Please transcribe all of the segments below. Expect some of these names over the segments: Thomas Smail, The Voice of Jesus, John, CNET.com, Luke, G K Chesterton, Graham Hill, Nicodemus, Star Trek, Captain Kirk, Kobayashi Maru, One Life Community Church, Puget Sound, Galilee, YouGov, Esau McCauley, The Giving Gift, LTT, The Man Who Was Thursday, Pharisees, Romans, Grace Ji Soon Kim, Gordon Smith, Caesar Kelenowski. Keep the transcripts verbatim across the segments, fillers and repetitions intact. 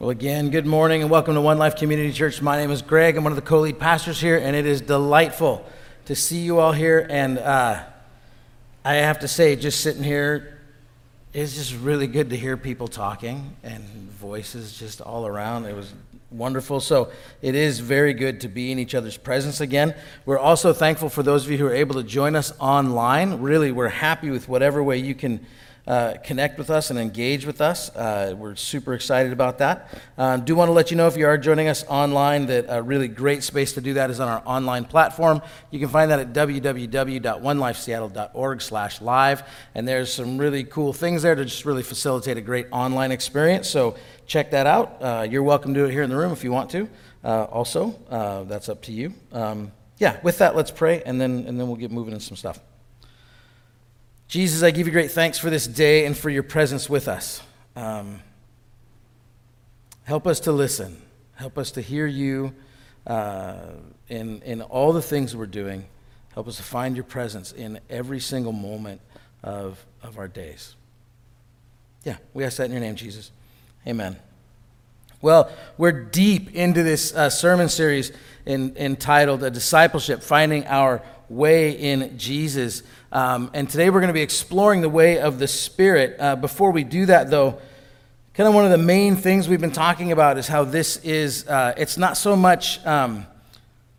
Well, again, good morning and welcome to One Life Community Church. My name is Greg. I'm one of the co-lead pastors here, and it is delightful to see you all here. And uh, I have to say, just sitting here, it's just really good to hear people talking and voices just all around. It was wonderful. So it is very good to be in each other's presence again. We're also thankful for those of you who are able to join us online. Really, we're happy with whatever way you can Uh, connect with us and engage with us. Uh, we're super excited about that. Uh, do want to let you know if you are joining us online that a really great space to do that is on our online platform. You can find that at w w w dot one life seattle dot org slash live, and there's some really cool things there to just really facilitate a great online experience. So check that out. Uh, you're welcome to do it here in the room if you want to. Uh, also, uh, that's up to you. Um, yeah, with that, let's pray, and then and then we'll get moving in some stuff. Jesus, I give you great thanks for this day and for your presence with us. Um, help us to listen. Help us to hear you uh, in, in all the things we're doing. Help us to find your presence in every single moment of, of our days. Yeah, we ask that in your name, Jesus. Amen. Well, we're deep into this uh, sermon series in, entitled A Discipleship, Finding Our Way in Jesus. Um, and today we're going to be exploring the way of the Spirit. Uh, before we do that, though, kind of one of the main things we've been talking about is how this is, uh, it's not so much um,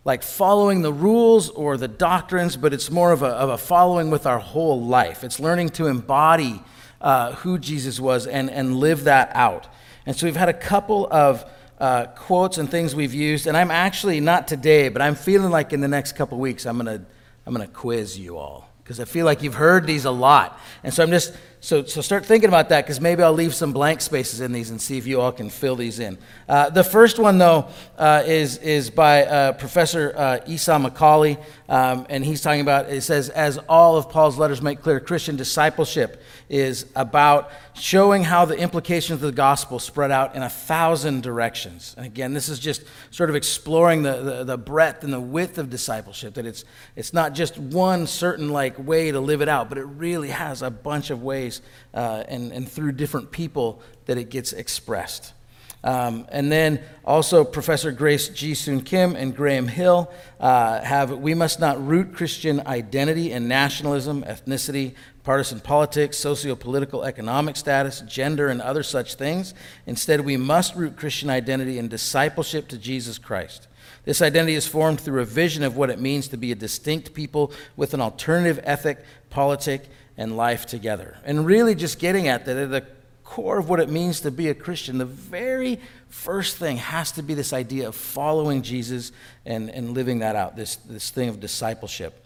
like following the rules or the doctrines, but it's more of a, of a following with our whole life. It's learning to embody uh, who Jesus was and, and live that out. And so we've had a couple of uh, quotes and things we've used, and I'm actually, not today, but I'm feeling like in the next couple weeks I'm going to I'm going to quiz you all, because I feel like you've heard these a lot. And so I'm just, so so start thinking about that, because maybe I'll leave some blank spaces in these and see if you all can fill these in. Uh, the first one, though, uh, is is by uh, Professor uh, Esau McCauley, um, and he's talking about, it says, as all of Paul's letters make clear, Christian discipleship is about showing how the implications of the gospel spread out in a thousand directions. And again, this is just sort of exploring the, the, the breadth and the width of discipleship, that it's it's not just one certain like way to live it out, but it really has a bunch of ways uh, and, and through different people that it gets expressed. Um, and then also Professor Grace Ji Soon Kim and Graham Hill uh, have, we must not root Christian identity in nationalism, ethnicity, partisan politics, socio-political economic status, gender, and other such things. Instead, we must root Christian identity in discipleship to Jesus Christ. This identity is formed through a vision of what it means to be a distinct people with an alternative ethic, politic, and life together. And really just getting at that at the core of what it means to be a Christian, the very first thing has to be this idea of following Jesus and, and living that out, this, this thing of discipleship.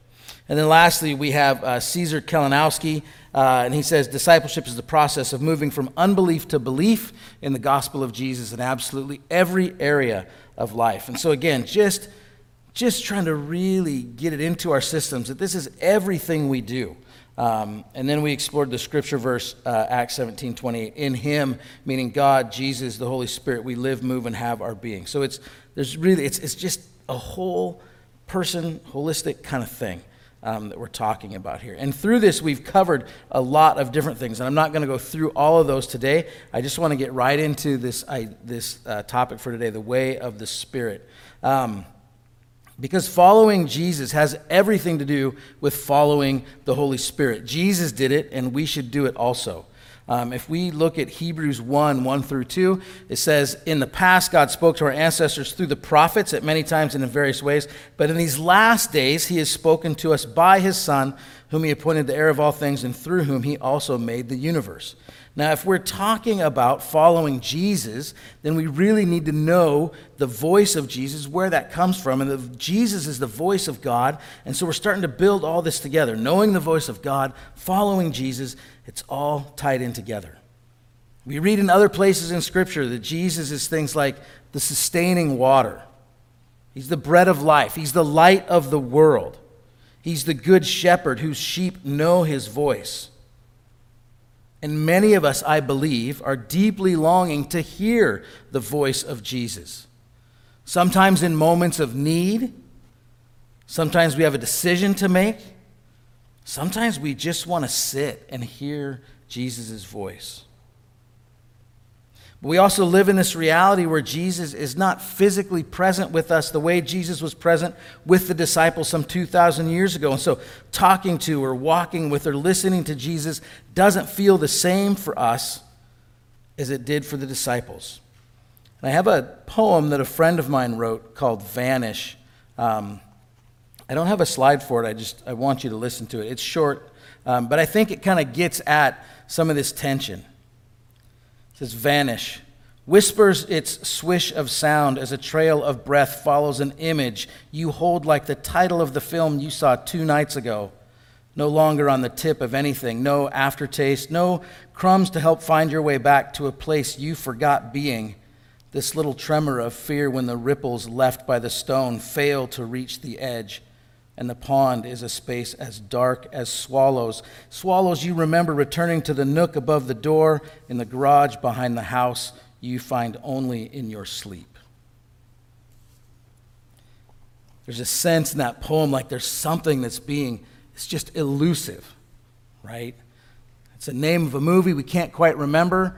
And then lastly, we have uh, Caesar Kelenowski, uh, and he says, discipleship is the process of moving from unbelief to belief in the gospel of Jesus in absolutely every area of life. And so again, just, just trying to really get it into our systems that this is everything we do. Um, and then we explored the scripture verse, uh, Acts seventeen twenty-eight, in him, meaning God, Jesus, the Holy Spirit, we live, move, and have our being. So it's, there's really, it's, it's just a whole person, holistic kind of thing. Um, that we're talking about here. And through this, we've covered a lot of different things, and I'm not going to go through all of those today. I just want to get right into this I, this uh, topic for today, the way of the Spirit. Um, because following Jesus has everything to do with following the Holy Spirit. Jesus did it, and we should do it also. Um, if we look at Hebrews one, one through two, it says, in the past, God spoke to our ancestors through the prophets at many times and in various ways. But in these last days, he has spoken to us by his Son, whom he appointed the heir of all things and through whom he also made the universe. Now, if we're talking about following Jesus, then we really need to know the voice of Jesus, where that comes from. And the, Jesus is the voice of God. And so we're starting to build all this together. Knowing the voice of God, following Jesus, it's all tied in together. We read in other places in Scripture that Jesus is things like the sustaining water. He's the bread of life. He's the light of the world. He's the good shepherd whose sheep know his voice. And many of us, I believe, are deeply longing to hear the voice of Jesus. Sometimes in moments of need, sometimes we have a decision to make, sometimes we just want to sit and hear Jesus' voice. But we also live in this reality where Jesus is not physically present with us the way Jesus was present with the disciples some two thousand years ago. And so talking to or walking with or listening to Jesus doesn't feel the same for us as it did for the disciples. And I have a poem that a friend of mine wrote called Vanish. Um, I don't have a slide for it. I just I want you to listen to it. It's short, um, but I think it kind of gets at some of this tension. It says, vanish, whispers its swish of sound as a trail of breath follows an image you hold like the title of the film you saw two nights ago. No longer on the tip of anything, no aftertaste, no crumbs to help find your way back to a place you forgot being. This little tremor of fear when the ripples left by the stone fail to reach the edge, and the pond is a space as dark as swallows. Swallows you remember returning to the nook above the door in the garage behind the house you find only in your sleep. There's a sense in that poem like there's something that's being, it's just elusive, right? It's a name of a movie we can't quite remember.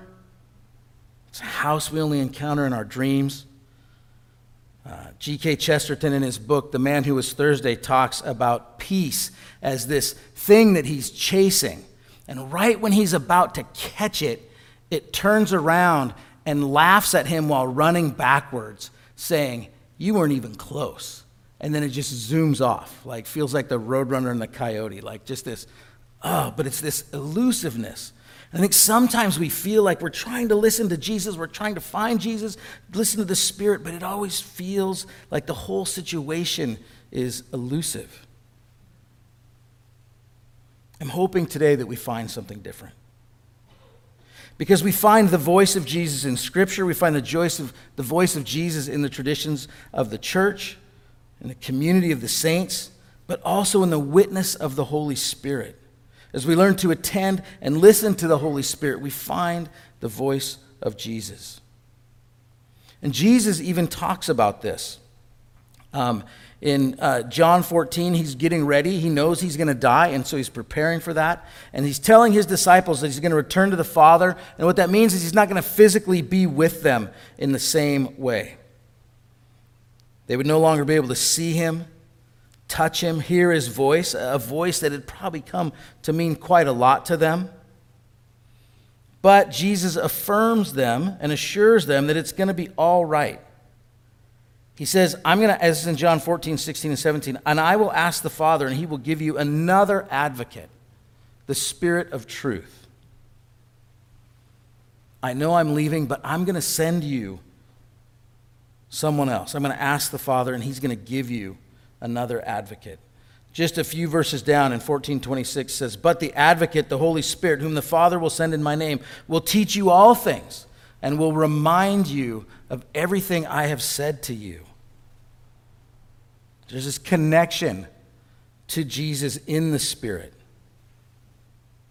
It's a house we only encounter in our dreams. Uh, G K Chesterton in his book, The Man Who Was Thursday, talks about peace as this thing that he's chasing. And right when he's about to catch it, it turns around and laughs at him while running backwards, saying, you weren't even close. And then it just zooms off, like feels like the Roadrunner and the Coyote, like just this, oh, but it's this elusiveness. I think sometimes we feel like we're trying to listen to Jesus, we're trying to find Jesus, listen to the Spirit, but it always feels like the whole situation is elusive. I'm hoping today that we find something different. Because we find the voice of Jesus in Scripture, we find the voice of, the voice of Jesus in the traditions of the church, in the community of the saints, but also in the witness of the Holy Spirit. As we learn to attend and listen to the Holy Spirit, we find the voice of Jesus. And Jesus even talks about this. Um, in uh, John fourteen, he's getting ready. He knows he's going to die, and so he's preparing for that. And he's telling his disciples that he's going to return to the Father. And what that means is he's not going to physically be with them in the same way. They would no longer be able to see him, touch him, hear his voice, a voice that had probably come to mean quite a lot to them. But Jesus affirms them and assures them that it's going to be all right. He says, I'm going to, as in John fourteen, sixteen, and seventeen, and I will ask the Father, and he will give you another advocate, the Spirit of truth. I know I'm leaving, but I'm going to send you someone else. I'm going to ask the Father, and he's going to give you another advocate. Just a few verses down in fourteen twenty-six says, but the advocate, the Holy Spirit, whom the Father will send in my name, will teach you all things and will remind you of everything I have said to you. There's this connection to Jesus in the Spirit.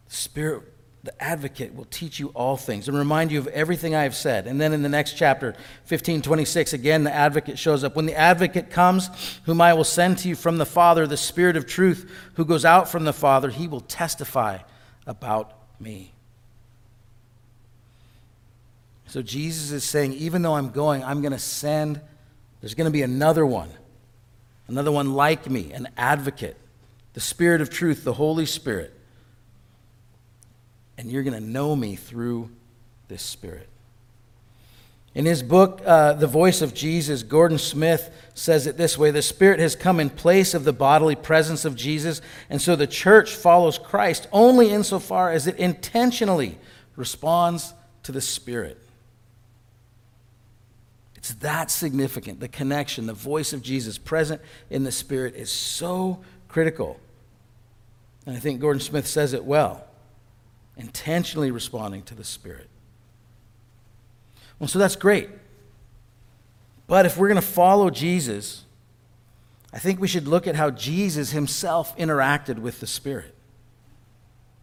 The Spirit, the advocate, will teach you all things and remind you of everything I have said. And then in the next chapter, fifteen twenty-six, again, the advocate shows up. When the advocate comes, whom I will send to you from the Father, the Spirit of truth, who goes out from the Father, he will testify about me. So Jesus is saying, even though I'm going, I'm going to send, there's going to be another one, another one like me, an advocate, the Spirit of truth, the Holy Spirit. And you're going to know me through this Spirit. In his book, uh, The Voice of Jesus, Gordon Smith says it this way, the Spirit has come in place of the bodily presence of Jesus, and so the church follows Christ only insofar as it intentionally responds to the Spirit. It's that significant. The connection, the voice of Jesus present in the Spirit is so critical. And I think Gordon Smith says it well. Intentionally responding to the Spirit. Well, so that's great. But if we're going to follow Jesus, I think we should look at how Jesus himself interacted with the Spirit.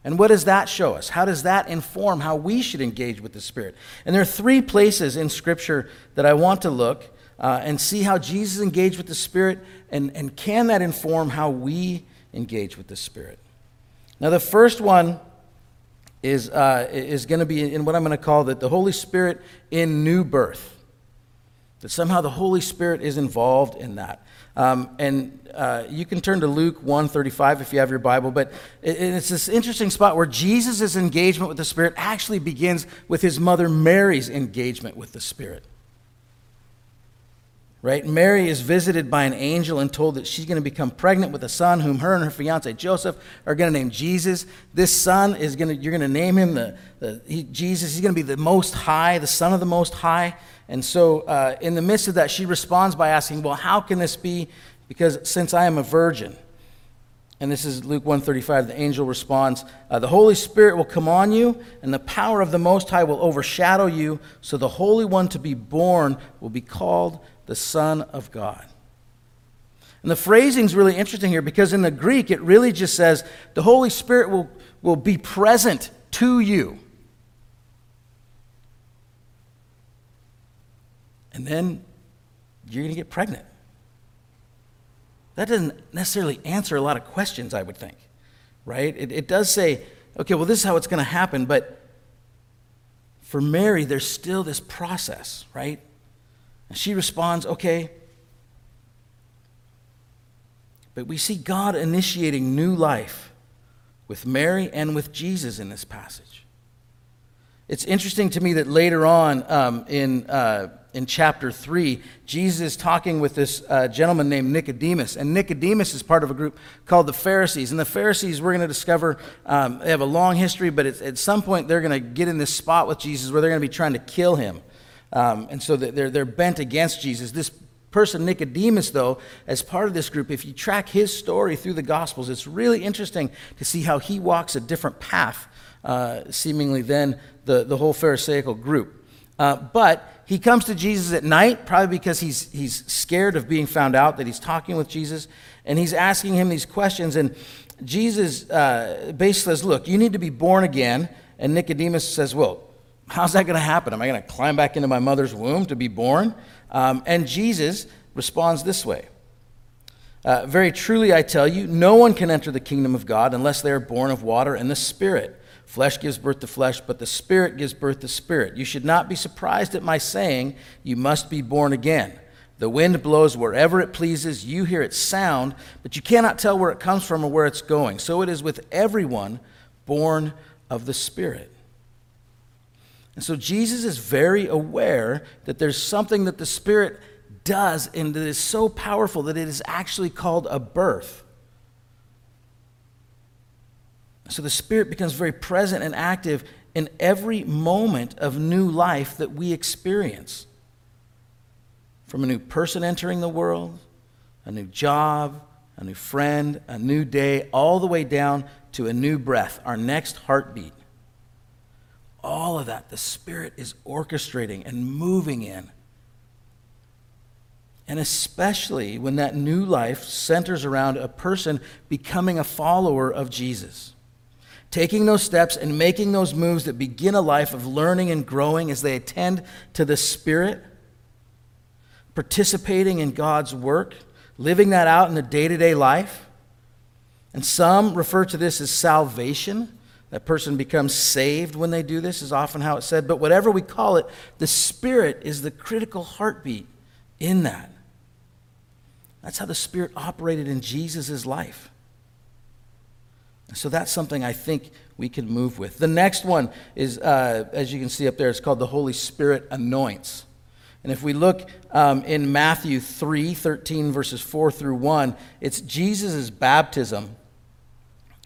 And what does that show us? How does that inform how we should engage with the Spirit? And there are three places in Scripture that I want to look uh, and see how Jesus engaged with the Spirit, and, and can that inform how we engage with the Spirit? Now, the first one is uh, is going to be in what I'm going to call that the Holy Spirit in new birth. That somehow the Holy Spirit is involved in that. Um, and uh, you can turn to Luke one thirty-five if you have your Bible, but it, it's this interesting spot where Jesus' engagement with the Spirit actually begins with his mother Mary's engagement with the Spirit. Right? Mary is visited by an angel and told that she's going to become pregnant with a son whom her and her fiancé Joseph are going to name Jesus. This son is going to, you're going to name him the, the he, Jesus. He's going to be the Most High, the Son of the Most High. And so uh, in the midst of that, she responds by asking, well, how can this be? Because since I am a virgin. And this is Luke one thirty-five, the angel responds, uh, the Holy Spirit will come on you, and the power of the Most High will overshadow you, so the Holy One to be born will be called the Son of God. And the phrasing is really interesting here, because in the Greek, it really just says, the Holy Spirit will, will be present to you. And then you're going to get pregnant. That doesn't necessarily answer a lot of questions, I would think, right? It, it does say, okay, well, this is how it's going to happen, but for Mary, there's still this process, right? And she responds, okay. But we see God initiating new life with Mary and with Jesus in this passage. It's interesting to me that later on um, in... Uh, In chapter three, Jesus is talking with this uh, gentleman named Nicodemus. And Nicodemus is part of a group called the Pharisees. And the Pharisees, we're going to discover, um, they have a long history, but it's, at some point they're going to get in this spot with Jesus where they're going to be trying to kill him. Um, and so they're, they're bent against Jesus. This person, Nicodemus, though, as part of this group, if you track his story through the Gospels, it's really interesting to see how he walks a different path, uh, seemingly, than the, the whole Pharisaical group. Uh, but he comes to Jesus at night, probably because he's he's scared of being found out that he's talking with Jesus, and he's asking him these questions. And Jesus uh, basically says, "Look, you need to be born again." And Nicodemus says, "Well, how's that going to happen? Am I going to climb back into my mother's womb to be born?" Um, and Jesus responds this way: uh, "Very truly, I tell you, no one can enter the kingdom of God unless they are born of water and the Spirit. Flesh gives birth to flesh, but the Spirit gives birth to spirit. You should not be surprised at my saying, you must be born again. The wind blows wherever it pleases. You hear its sound, but you cannot tell where it comes from or where it's going. So it is with everyone born of the Spirit." And so Jesus is very aware that there's something that the Spirit does and that is so powerful that it is actually called a birth. So the Spirit becomes very present and active in every moment of new life that we experience. From a new person entering the world, a new job, a new friend, a new day, all the way down to a new breath, our next heartbeat. All of that, the Spirit is orchestrating and moving in. And especially when that new life centers around a person becoming a follower of Jesus. Taking those steps and making those moves that begin a life of learning and growing as they attend to the Spirit, participating in God's work, living that out in the day-to-day life. And some refer to this as salvation. That person becomes saved when they do this, is often how it's said. But whatever we call it, the Spirit is the critical heartbeat in that. That's how the Spirit operated in Jesus' life. So that's something I think we can move with. The next one is, uh, as you can see up there, it's called the Holy Spirit anoints. And if we look um, in Matthew three thirteen, verses four through one, it's Jesus' baptism.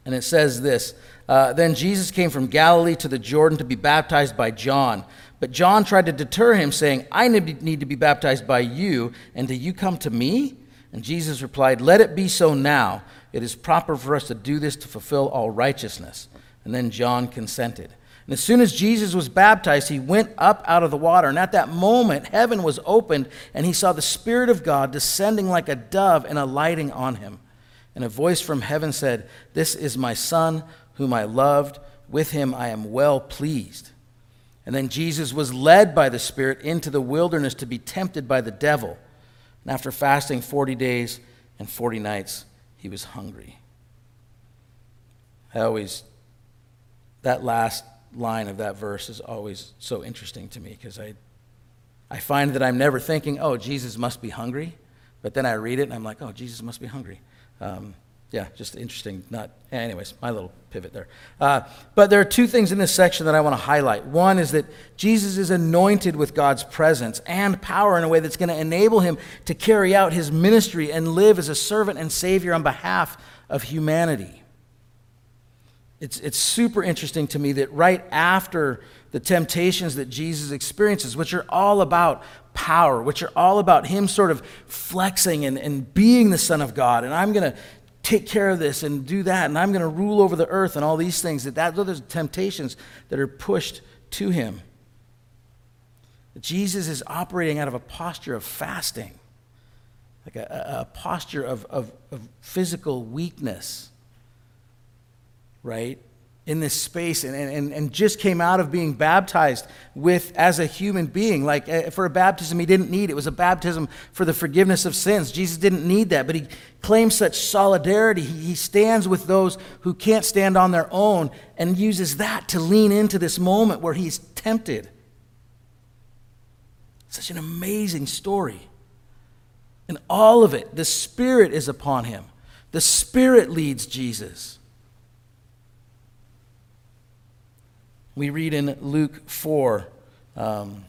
And it says this, uh, "Then Jesus came from Galilee to the Jordan to be baptized by John. But John tried to deter him, saying, I need to be baptized by you, and do you come to me? And Jesus replied, Let it be so now. It is proper for us to do this to fulfill all righteousness. And then John consented. And as soon as Jesus was baptized, he went up out of the water. And at that moment, heaven was opened, and he saw the Spirit of God descending like a dove and alighting on him. And a voice from heaven said, This is my Son, whom I loved. With him I am well pleased. And then Jesus was led by the Spirit into the wilderness to be tempted by the devil. And after fasting forty days and forty nights, he was hungry. I always that last line of that verse is always so interesting to me, because I, I find that I'm never thinking, oh, Jesus must be hungry. But then I read it and I'm like, oh, Jesus must be hungry. Um, yeah, just interesting. Not, anyways, my little pivot there. Uh, but there are two things in this section that I want to highlight. One is that Jesus is anointed with God's presence and power in a way that's going to enable him to carry out his ministry and live as a servant and savior on behalf of humanity. It's, it's super interesting to me that right after the temptations that Jesus experiences, which are all about power, which are all about him sort of flexing and, and being the Son of God, and I'm going to take care of this and do that, and I'm going to rule over the earth and all these things, that, that those are temptations that are pushed to him. Jesus is operating out of a posture of fasting, like a, a posture of, of, of physical weakness, right? In this space, and, and, and just came out of being baptized with as a human being. Like for a baptism he didn't need. It was a baptism for the forgiveness of sins. Jesus didn't need that, but he claims such solidarity. He, he stands with those who can't stand on their own and uses that to lean into this moment where he's tempted. Such an amazing story. And all of it, the Spirit is upon him. The Spirit leads Jesus. We read in Luke four, um,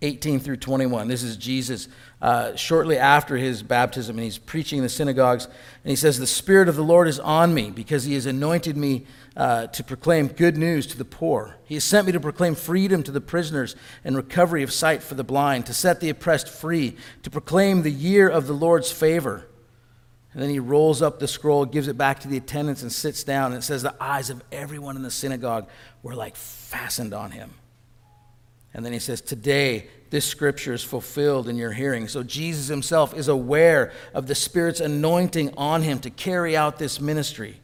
eighteen through twenty-one. This is Jesus uh, shortly after his baptism, and he's preaching in the synagogues. And he says, "The Spirit of the Lord is on me, because he has anointed me uh, to proclaim good news to the poor. He has sent me to proclaim freedom to the prisoners and recovery of sight for the blind, to set the oppressed free, to proclaim the year of the Lord's favor." And then he rolls up the scroll, gives it back to the attendants, and sits down. And it says the eyes of everyone in the synagogue were like fastened on him. And then he says, "Today this scripture is fulfilled in your hearing." So Jesus himself is aware of the Spirit's anointing on him to carry out this ministry.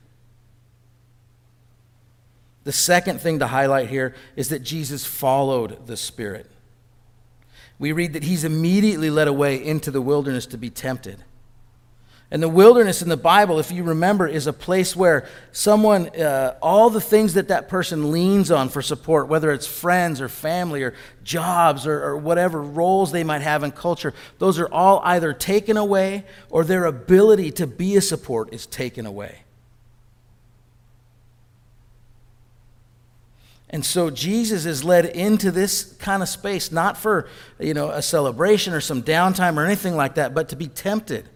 The second thing to highlight here is that Jesus followed the Spirit. We read that he's immediately led away into the wilderness to be tempted. And the wilderness in the Bible, if you remember, is a place where someone, uh, all the things that that person leans on for support, whether it's friends or family or jobs or, or whatever roles they might have in culture, those are all either taken away or their ability to be a support is taken away. And so Jesus is led into this kind of space, not for, you know, a celebration or some downtime or anything like that, but to be tempted.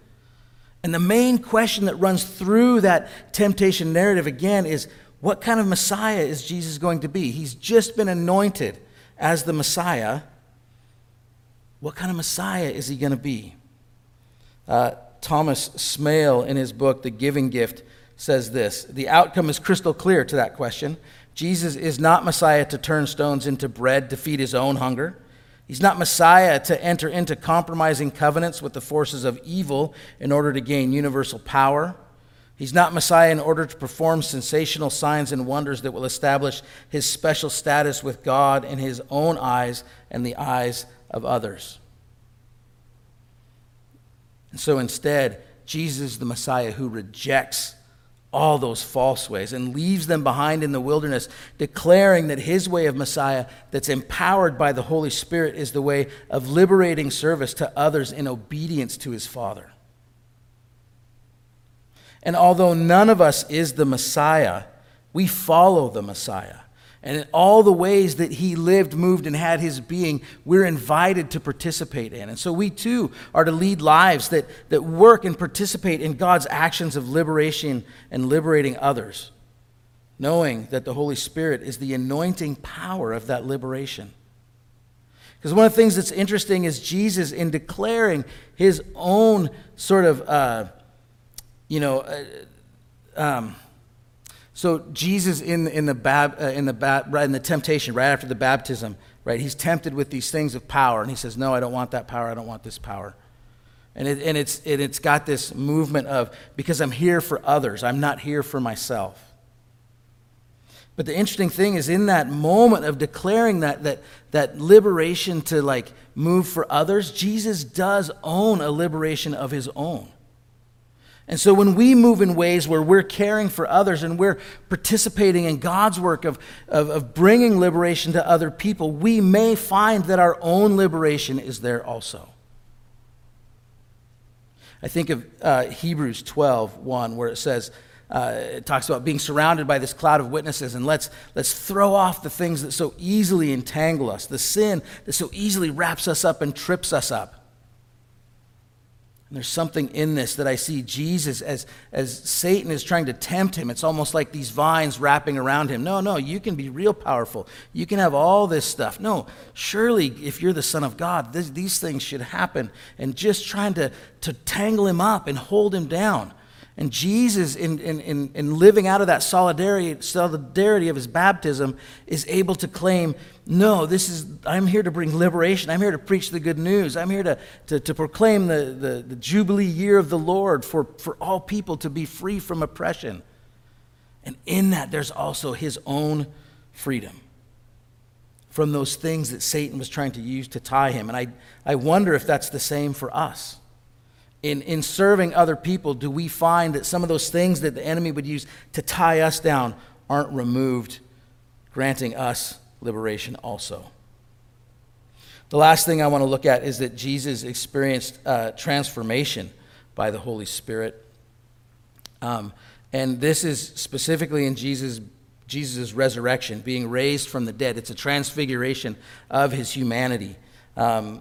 And the main question that runs through that temptation narrative again is, what kind of Messiah is Jesus going to be? He's just been anointed as the Messiah. What kind of Messiah is he going to be? Uh, Thomas Smail, in his book, The Giving Gift, says this: "The outcome is crystal clear to that question. Jesus is not Messiah to turn stones into bread to feed his own hunger. He's not Messiah to enter into compromising covenants with the forces of evil in order to gain universal power. He's not Messiah in order to perform sensational signs and wonders that will establish his special status with God in his own eyes and the eyes of others." And so instead, Jesus is the Messiah who rejects all those false ways and leaves them behind in the wilderness, declaring that his way of Messiah, that's empowered by the Holy Spirit, is the way of liberating service to others in obedience to his Father. And although none of us is the Messiah, we follow the Messiah. And in all the ways that he lived, moved, and had his being, we're invited to participate in. And so we too are to lead lives that, that work and participate in God's actions of liberation and liberating others, knowing that the Holy Spirit is the anointing power of that liberation. Because one of the things that's interesting is Jesus, in declaring his own sort of, uh, you know, uh, um, So Jesus in in the bab, uh, in the bab, right in the temptation right after the baptism, right? He's tempted with these things of power, and he says, "No, I don't want that power. I don't want this power." And it and it's and it's got this movement of, because I'm here for others, I'm not here for myself. But the interesting thing is, in that moment of declaring that that that liberation to like move for others, Jesus does own a liberation of his own. And so when we move in ways where we're caring for others and we're participating in God's work of, of, of bringing liberation to other people, we may find that our own liberation is there also. I think of uh, Hebrews twelve one, where it says, uh, it talks about being surrounded by this cloud of witnesses, and let's let's throw off the things that so easily entangle us, the sin that so easily wraps us up and trips us up. And there's something in this that I see Jesus, as, as Satan is trying to tempt him, it's almost like these vines wrapping around him. No, no, you can be real powerful. You can have all this stuff. No, surely if you're the Son of God, this, these things should happen. And just trying to, to tangle him up and hold him down. And Jesus, in, in, in, in living out of that solidarity, solidarity of his baptism, is able to claim, no, this is, I'm here to bring liberation. I'm here to preach the good news. I'm here to, to, to proclaim the, the, the Jubilee year of the Lord for, for all people to be free from oppression. And in that, there's also his own freedom from those things that Satan was trying to use to tie him. And I, I wonder if that's the same for us. In in serving other people, do we find that some of those things that the enemy would use to tie us down aren't removed, granting us liberation also? The last thing I want to look at is that Jesus experienced uh, transformation by the Holy Spirit. Um, and this is specifically in Jesus' Jesus' resurrection, being raised from the dead. It's a transfiguration of his humanity. Um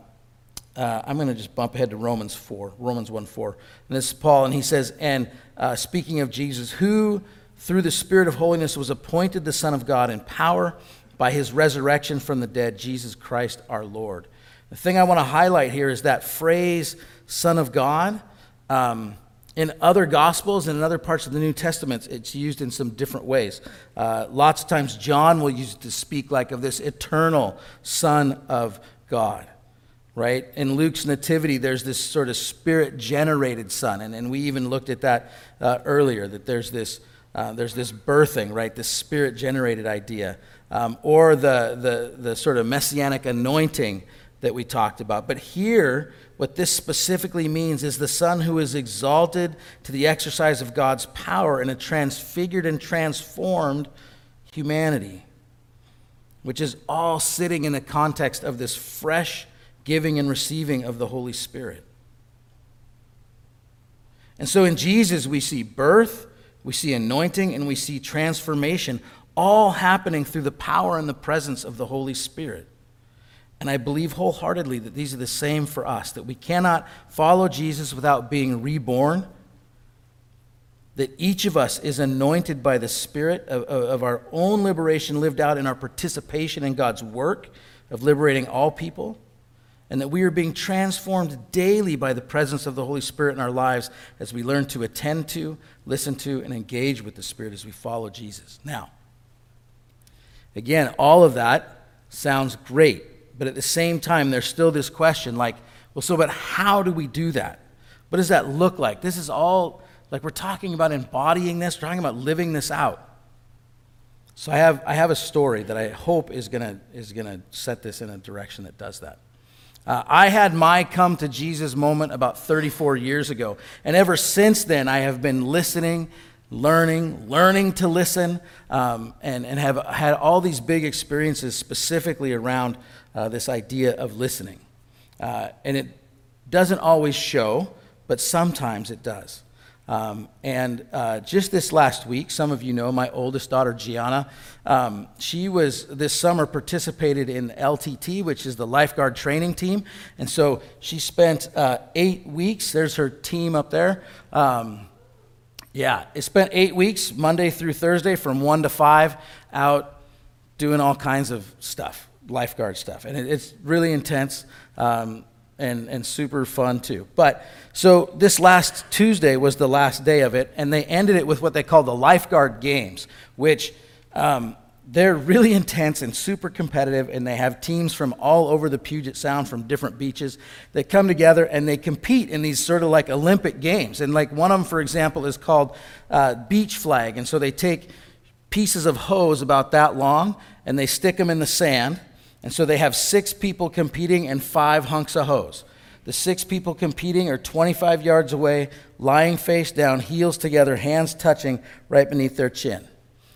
Uh, I'm going to just bump ahead to Romans four, Romans one four. And this is Paul, and he says, and uh, speaking of Jesus, who through the Spirit of holiness was appointed the Son of God in power by his resurrection from the dead, Jesus Christ our Lord. The thing I want to highlight here is that phrase, Son of God. Um, in other Gospels and in other parts of the New Testament, it's used in some different ways. Uh, lots of times John will use it to speak like of this eternal Son of God. Right? In Luke's nativity, there's this sort of spirit-generated son, and, and we even looked at that uh, earlier, that there's this uh, there's this birthing, right? This spirit-generated idea, um, or the, the the sort of messianic anointing that we talked about. But here, what this specifically means is the son who is exalted to the exercise of God's power in a transfigured and transformed humanity, which is all sitting in the context of this fresh giving and receiving of the Holy Spirit. And so in Jesus we see birth, we see anointing, and we see transformation, all happening through the power and the presence of the Holy Spirit. And I believe wholeheartedly that these are the same for us, that we cannot follow Jesus without being reborn, that each of us is anointed by the Spirit of, of, of our own liberation lived out in our participation in God's work of liberating all people, and that we are being transformed daily by the presence of the Holy Spirit in our lives as we learn to attend to, listen to, and engage with the Spirit as we follow Jesus. Now, again, all of that sounds great, but at the same time, there's still this question like, well, so but how do we do that? What does that look like? This is all, like we're talking about embodying this, we're talking about living this out. So I have I have a story that I hope is gonna is gonna set this in a direction that does that. Uh, I had my come to Jesus moment about thirty-four years ago. And ever since then, I have been listening, learning, learning to listen, um, and, and have had all these big experiences specifically around uh, this idea of listening. Uh, and it doesn't always show, but sometimes it does. Um, and uh, just this last week, some of you know, my oldest daughter, Gianna, um, she was this summer participated in L T T, which is the lifeguard training team. And so she spent uh, eight weeks. There's her team up there. Um, yeah, it spent eight weeks, Monday through Thursday, from one to five, out doing all kinds of stuff, lifeguard stuff. And it, it's really intense. Um, And, and super fun too. But so this last Tuesday was the last day of it, and they ended it with what they call the lifeguard games, which um, they're really intense and super competitive, and they have teams from all over the Puget Sound from different beaches that come together and they compete in these sort of like Olympic games. And like one of them, for example, is called uh, beach flag. And so they take pieces of hose about that long and they stick them in the sand. And so they have six people competing and five hunks of hose. The six people competing are twenty-five yards away, lying face down, heels together, hands touching right beneath their chin.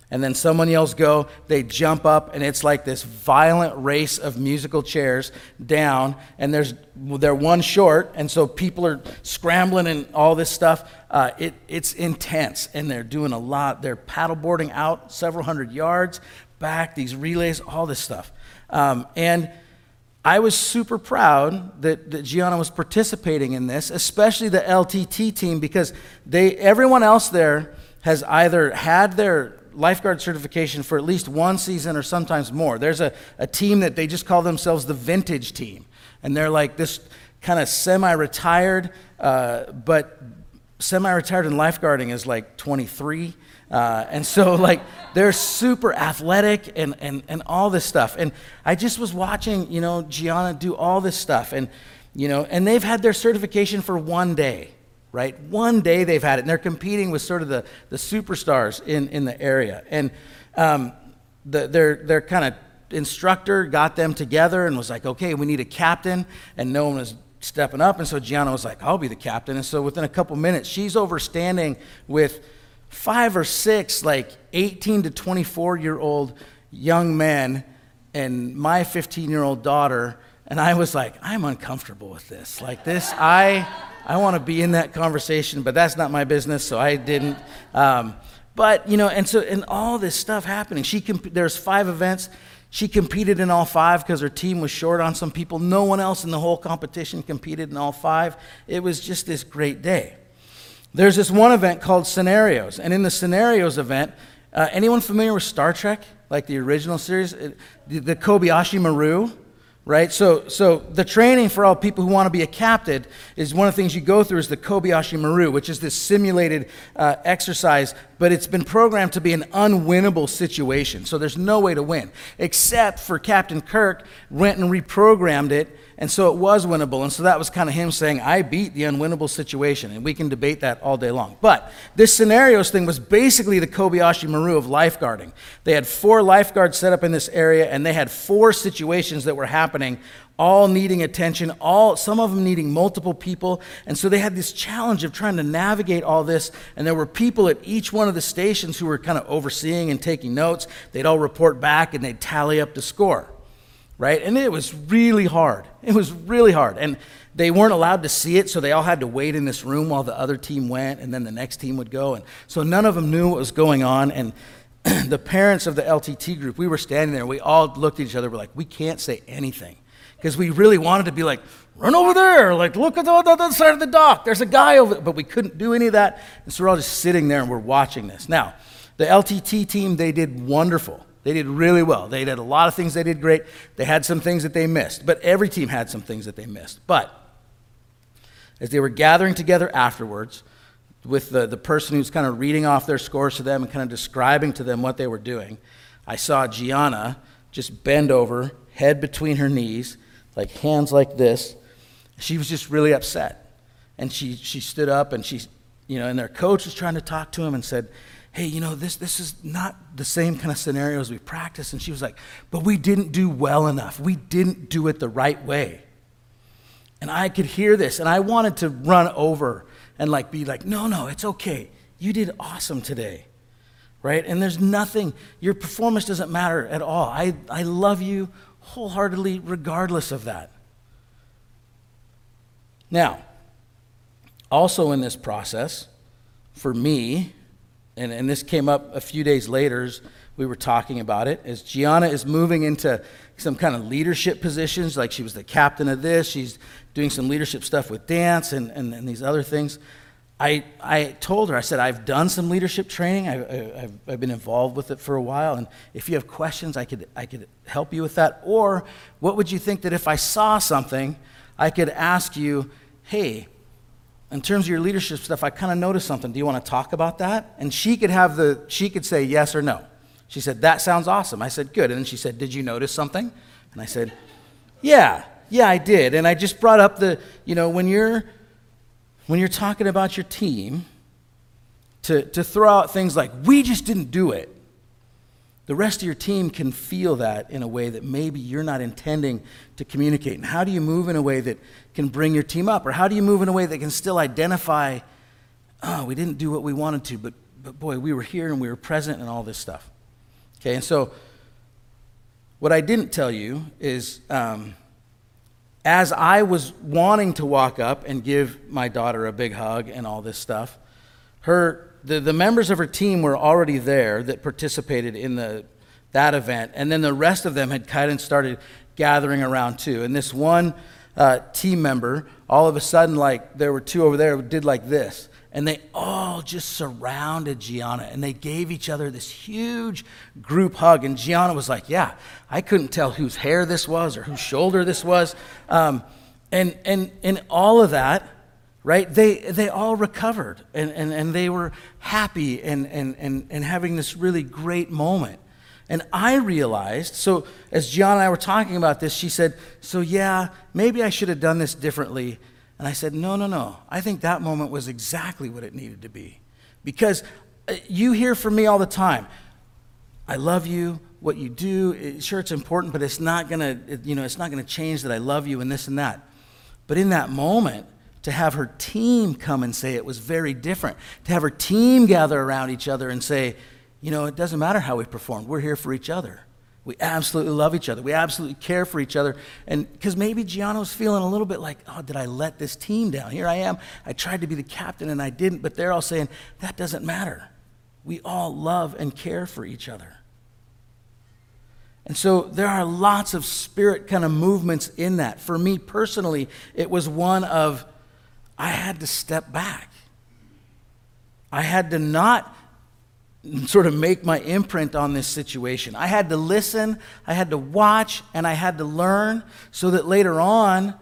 And then someone yells, go, they jump up, and it's like this violent race of musical chairs down, and there's they're one short, and so people are scrambling and all this stuff. Uh, it it's intense, and they're doing a lot. They're paddleboarding out several hundred yards, back, these relays, all this stuff. Um, and I was super proud that, that Gianna was participating in this, especially the L T T team, because they everyone else there has either had their lifeguard certification for at least one season or sometimes more. There's a, a team that they just call themselves the vintage team. And they're like this kind of semi-retired, uh, but semi-retired in lifeguarding is like twenty-three. Uh, and so like they're super athletic and, and, and all this stuff. And I just was watching, you know, Gianna do all this stuff. And, you know, and they've had their certification for one day. Right? One day they've had it, and they're competing with sort of the, the superstars in, in the area. And um, the, their, their kind of instructor got them together and was like, okay, we need a captain, and no one was stepping up. And so Gianna was like, I'll be the captain. And so within a couple minutes, she's overstanding with five or six, like eighteen to twenty-four-year-old young men and my fifteen-year-old daughter. And I was like, I'm uncomfortable with this. Like this, I... I want to be in that conversation, but that's not my business, so I didn't. Um, but, you know, and so, and all this stuff happening. She comp- There's five events. She competed in all five because her team was short on some people. No one else in the whole competition competed in all five. It was just this great day. There's this one event called Scenarios, and in the Scenarios event, uh, anyone familiar with Star Trek, like the original series, it, the, the Kobayashi Maru? Right, so so the training for all people who want to be a captain is one of the things you go through is the Kobayashi Maru, which is this simulated uh, exercise, but it's been programmed to be an unwinnable situation. So there's no way to win, except for Captain Kirk went and reprogrammed it, and so it was winnable. And so that was kind of him saying, I beat the unwinnable situation, and we can debate that all day long. But this Scenarios thing was basically the Kobayashi Maru of lifeguarding. They had four lifeguards set up in this area, and they had four situations that were happening, all needing attention, all some of them needing multiple people. And so they had this challenge of trying to navigate all this, and there were people at each one of the stations who were kind of overseeing and taking notes. They'd all report back, and they'd tally up the score. Right? And it was really hard. It was really hard. And they weren't allowed to see it, so they all had to wait in this room while the other team went, and then the next team would go. And so none of them knew what was going on. And the parents of the L T T group, we were standing there. We all looked at each other. We're like, we can't say anything. Because we really wanted to be like, run over there. Like, look at the other side of the dock. There's a guy over there. But we couldn't do any of that. And so we're all just sitting there, and we're watching this. Now, the L T T team, they did wonderful. They did really well. They did a lot of things they did great. They had some things that they missed. But every team had some things that they missed. But as they were gathering together afterwards with the, the person who's kind of reading off their scores to them and kind of describing to them what they were doing, I saw Gianna just bend over, head between her knees, like hands like this. She was just really upset. And she, she stood up, and she, you know, and their coach was trying to talk to him and said, hey, you know, this this is not the same kind of scenarios we practice. And she was like, but we didn't do well enough. We didn't do it the right way. And I could hear this, and I wanted to run over and like be like, no, no, it's okay. You did awesome today, right? And there's nothing, your performance doesn't matter at all. I, I love you wholeheartedly regardless of that. Now, also in this process, for me, And, and this came up a few days later as we were talking about it, as Gianna is moving into some kind of leadership positions, like she was the captain of this, she's doing some leadership stuff with dance and, and, and these other things. I, I told her, I said, I've done some leadership training, I, I, I've, I've been involved with it for a while, and if you have questions, I could, I could help you with that. Or what would you think that if I saw something, I could ask you, hey, in terms of your leadership stuff, I kind of noticed something. Do you want to talk about that? And she could have the, she could say yes or no. She said, that sounds awesome. I said, good. And then she said, did you notice something? And I said, yeah, yeah, I did. And I just brought up the, you know, when you're, when you're talking about your team, to, to throw out things like, we just didn't do it. The rest of your team can feel that in a way that maybe you're not intending to communicate. And how do you move in a way that can bring your team up? Or how do you move in a way that can still identify, oh, we didn't do what we wanted to, but, but boy, we were here and we were present and all this stuff. Okay, and so what I didn't tell you is um, as I was wanting to walk up and give my daughter a big hug and all this stuff, her... The, the members of her team were already there that participated in the that event, and then the rest of them had kind of started gathering around too. And this one uh, team member, all of a sudden, like there were two over there, did like this, and they all just surrounded Gianna, and they gave each other this huge group hug. And Gianna was like, "Yeah, I couldn't tell whose hair this was or whose shoulder this was," um, and and and all of that. Right? They they all recovered and, and, and they were happy and, and, and, and having this really great moment. And I realized, so as Gianna and I were talking about this, she said, so yeah, maybe I should have done this differently. And I said, no, no, no. I think that moment was exactly what it needed to be. Because you hear from me all the time, I love you, what you do, it, sure it's important, but it's not gonna, it, you know, it's not gonna change that I love you and this and that. But in that moment, to have her team come and say it was very different, to have her team gather around each other and say, you know, it doesn't matter how we performed. We're here for each other. We absolutely love each other. We absolutely care for each other. And because maybe Gianna's feeling a little bit like, oh, did I let this team down? Here I am. I tried to be the captain and I didn't. But they're all saying, that doesn't matter. We all love and care for each other. And so there are lots of spirit kind of movements in that. For me personally, it was one of, I had to step back. I had to not sort of make my imprint on this situation. I had to listen, I had to watch, and I had to learn so that later on,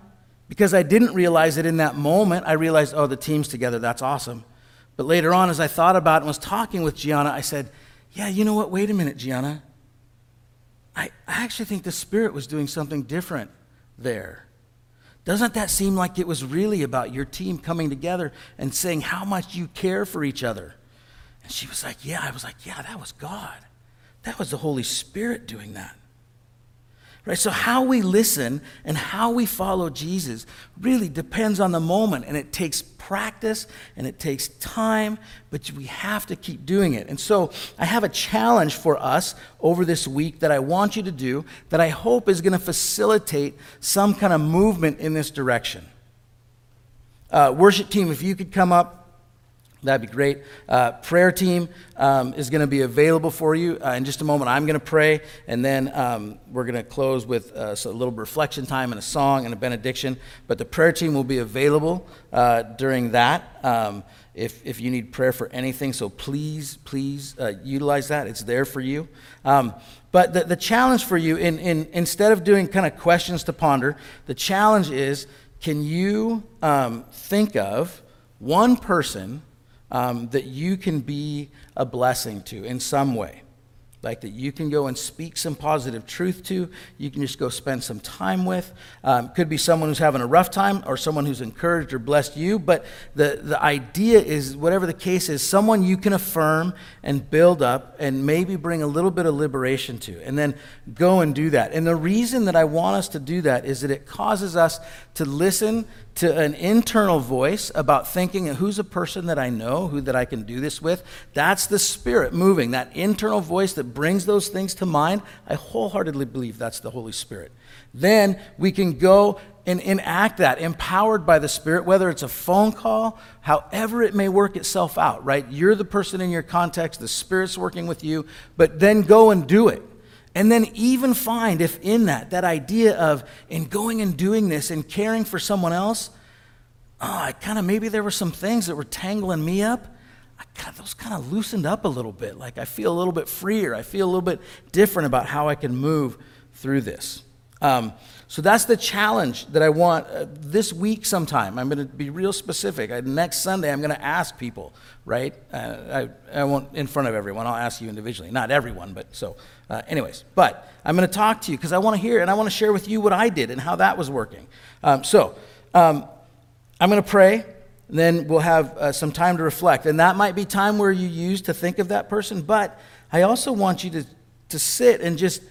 because I didn't realize it in that moment, I realized, oh, the team's together, that's awesome. But later on, as I thought about it and was talking with Gianna, I said, yeah, you know what, wait a minute, Gianna. I, I actually think the Spirit was doing something different there. Doesn't that seem like it was really about your team coming together and saying how much you care for each other? And she was like, yeah. I was like, yeah, that was God. That was the Holy Spirit doing that. Right? So how we listen and how we follow Jesus really depends on the moment, and it takes practice and it takes time, but we have to keep doing it. And so I have a challenge for us over this week that I want you to do that I hope is going to facilitate some kind of movement in this direction. Uh, worship team, if you could come up. That'd be great. Uh, prayer team um, is going to be available for you. Uh, in just a moment, I'm going to pray, and then um, we're going to close with uh, so a little reflection time and a song and a benediction. But the prayer team will be available uh, during that um, if if you need prayer for anything. So please, please uh, utilize that. It's there for you. Um, but the, the challenge for you, in, in instead of doing kind of questions to ponder, the challenge is, can you um, think of one person Um, that you can be a blessing to in some way, like that you can go and speak some positive truth to, you can just go spend some time with. Um, could be someone who's having a rough time or someone who's encouraged or blessed you, but the, the idea is, whatever the case is, someone you can affirm and build up and maybe bring a little bit of liberation to, and then go and do that. And the reason that I want us to do that is that it causes us to listen to an internal voice about thinking, who's a person that I know, who that I can do this with. That's the Spirit moving, that internal voice that brings those things to mind. I wholeheartedly believe that's the Holy Spirit. Then we can go and enact that, empowered by the Spirit, whether it's a phone call, however it may work itself out, right? You're the person in your context, the Spirit's working with you, but then go and do it. And then even find, if in that, that idea of, in going and doing this and caring for someone else, oh, I kind of, maybe there were some things that were tangling me up. I kinda, those kind of loosened up a little bit. Like I feel a little bit freer. I feel a little bit different about how I can move through this. Um, so that's the challenge that I want uh, this week sometime. I'm going to be real specific. I, next Sunday, I'm going to ask people, right? Uh, I, I won't in front of everyone. I'll ask you individually. Not everyone, but so uh, anyways. But I'm going to talk to you because I want to hear and I want to share with you what I did and how that was working. Um, so um, I'm going to pray. And then we'll have uh, some time to reflect. And that might be time where you use to think of that person. But I also want you to to sit and just,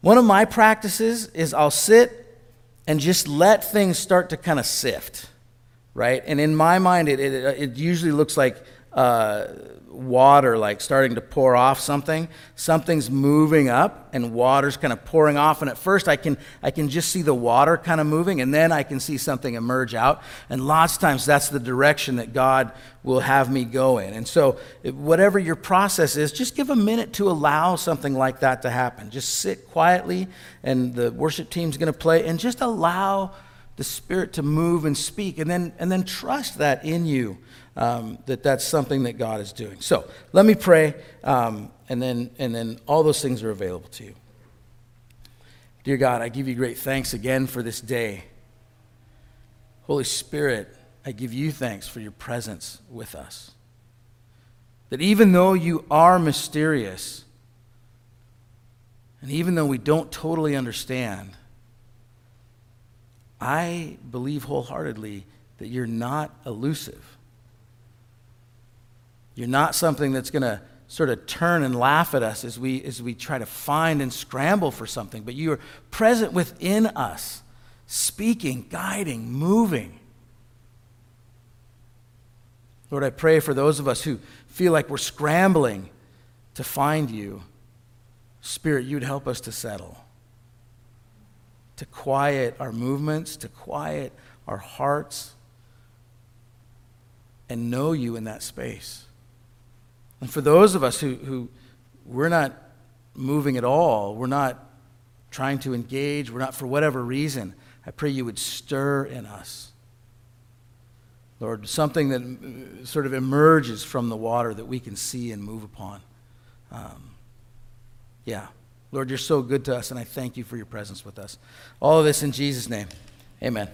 one of my practices is I'll sit and just let things start to kind of sift, right? And in my mind, it it, it usually looks like uh, water, like starting to pour off something. Something's moving up and water's kind of pouring off. And at first I can I can just see the water kind of moving, and then I can see something emerge out. And lots of times that's the direction that God will have me go in. And so whatever your process is, just give a minute to allow something like that to happen. Just sit quietly, and the worship team's going to play, and just allow the Spirit to move and speak, and then and then trust that in you, um, that that's something that God is doing. So let me pray, um, and then and then all those things are available to you. Dear God, I give you great thanks again for this day. Holy Spirit, I give you thanks for your presence with us. That even though you are mysterious, and even though we don't totally understand, I believe wholeheartedly that you're not elusive. You're not something that's going to sort of turn and laugh at us as we as we try to find and scramble for something, but you are present within us, speaking, guiding, moving. Lord, I pray for those of us who feel like we're scrambling to find you. Spirit, you'd help us to settle, to quiet our movements, to quiet our hearts, and know you in that space. And for those of us who, who we're not moving at all, we're not trying to engage, we're not, for whatever reason, I pray you would stir in us, Lord, something that sort of emerges from the water that we can see and move upon. Um, yeah. Lord, you're so good to us, and I thank you for your presence with us. All of this in Jesus' name. Amen.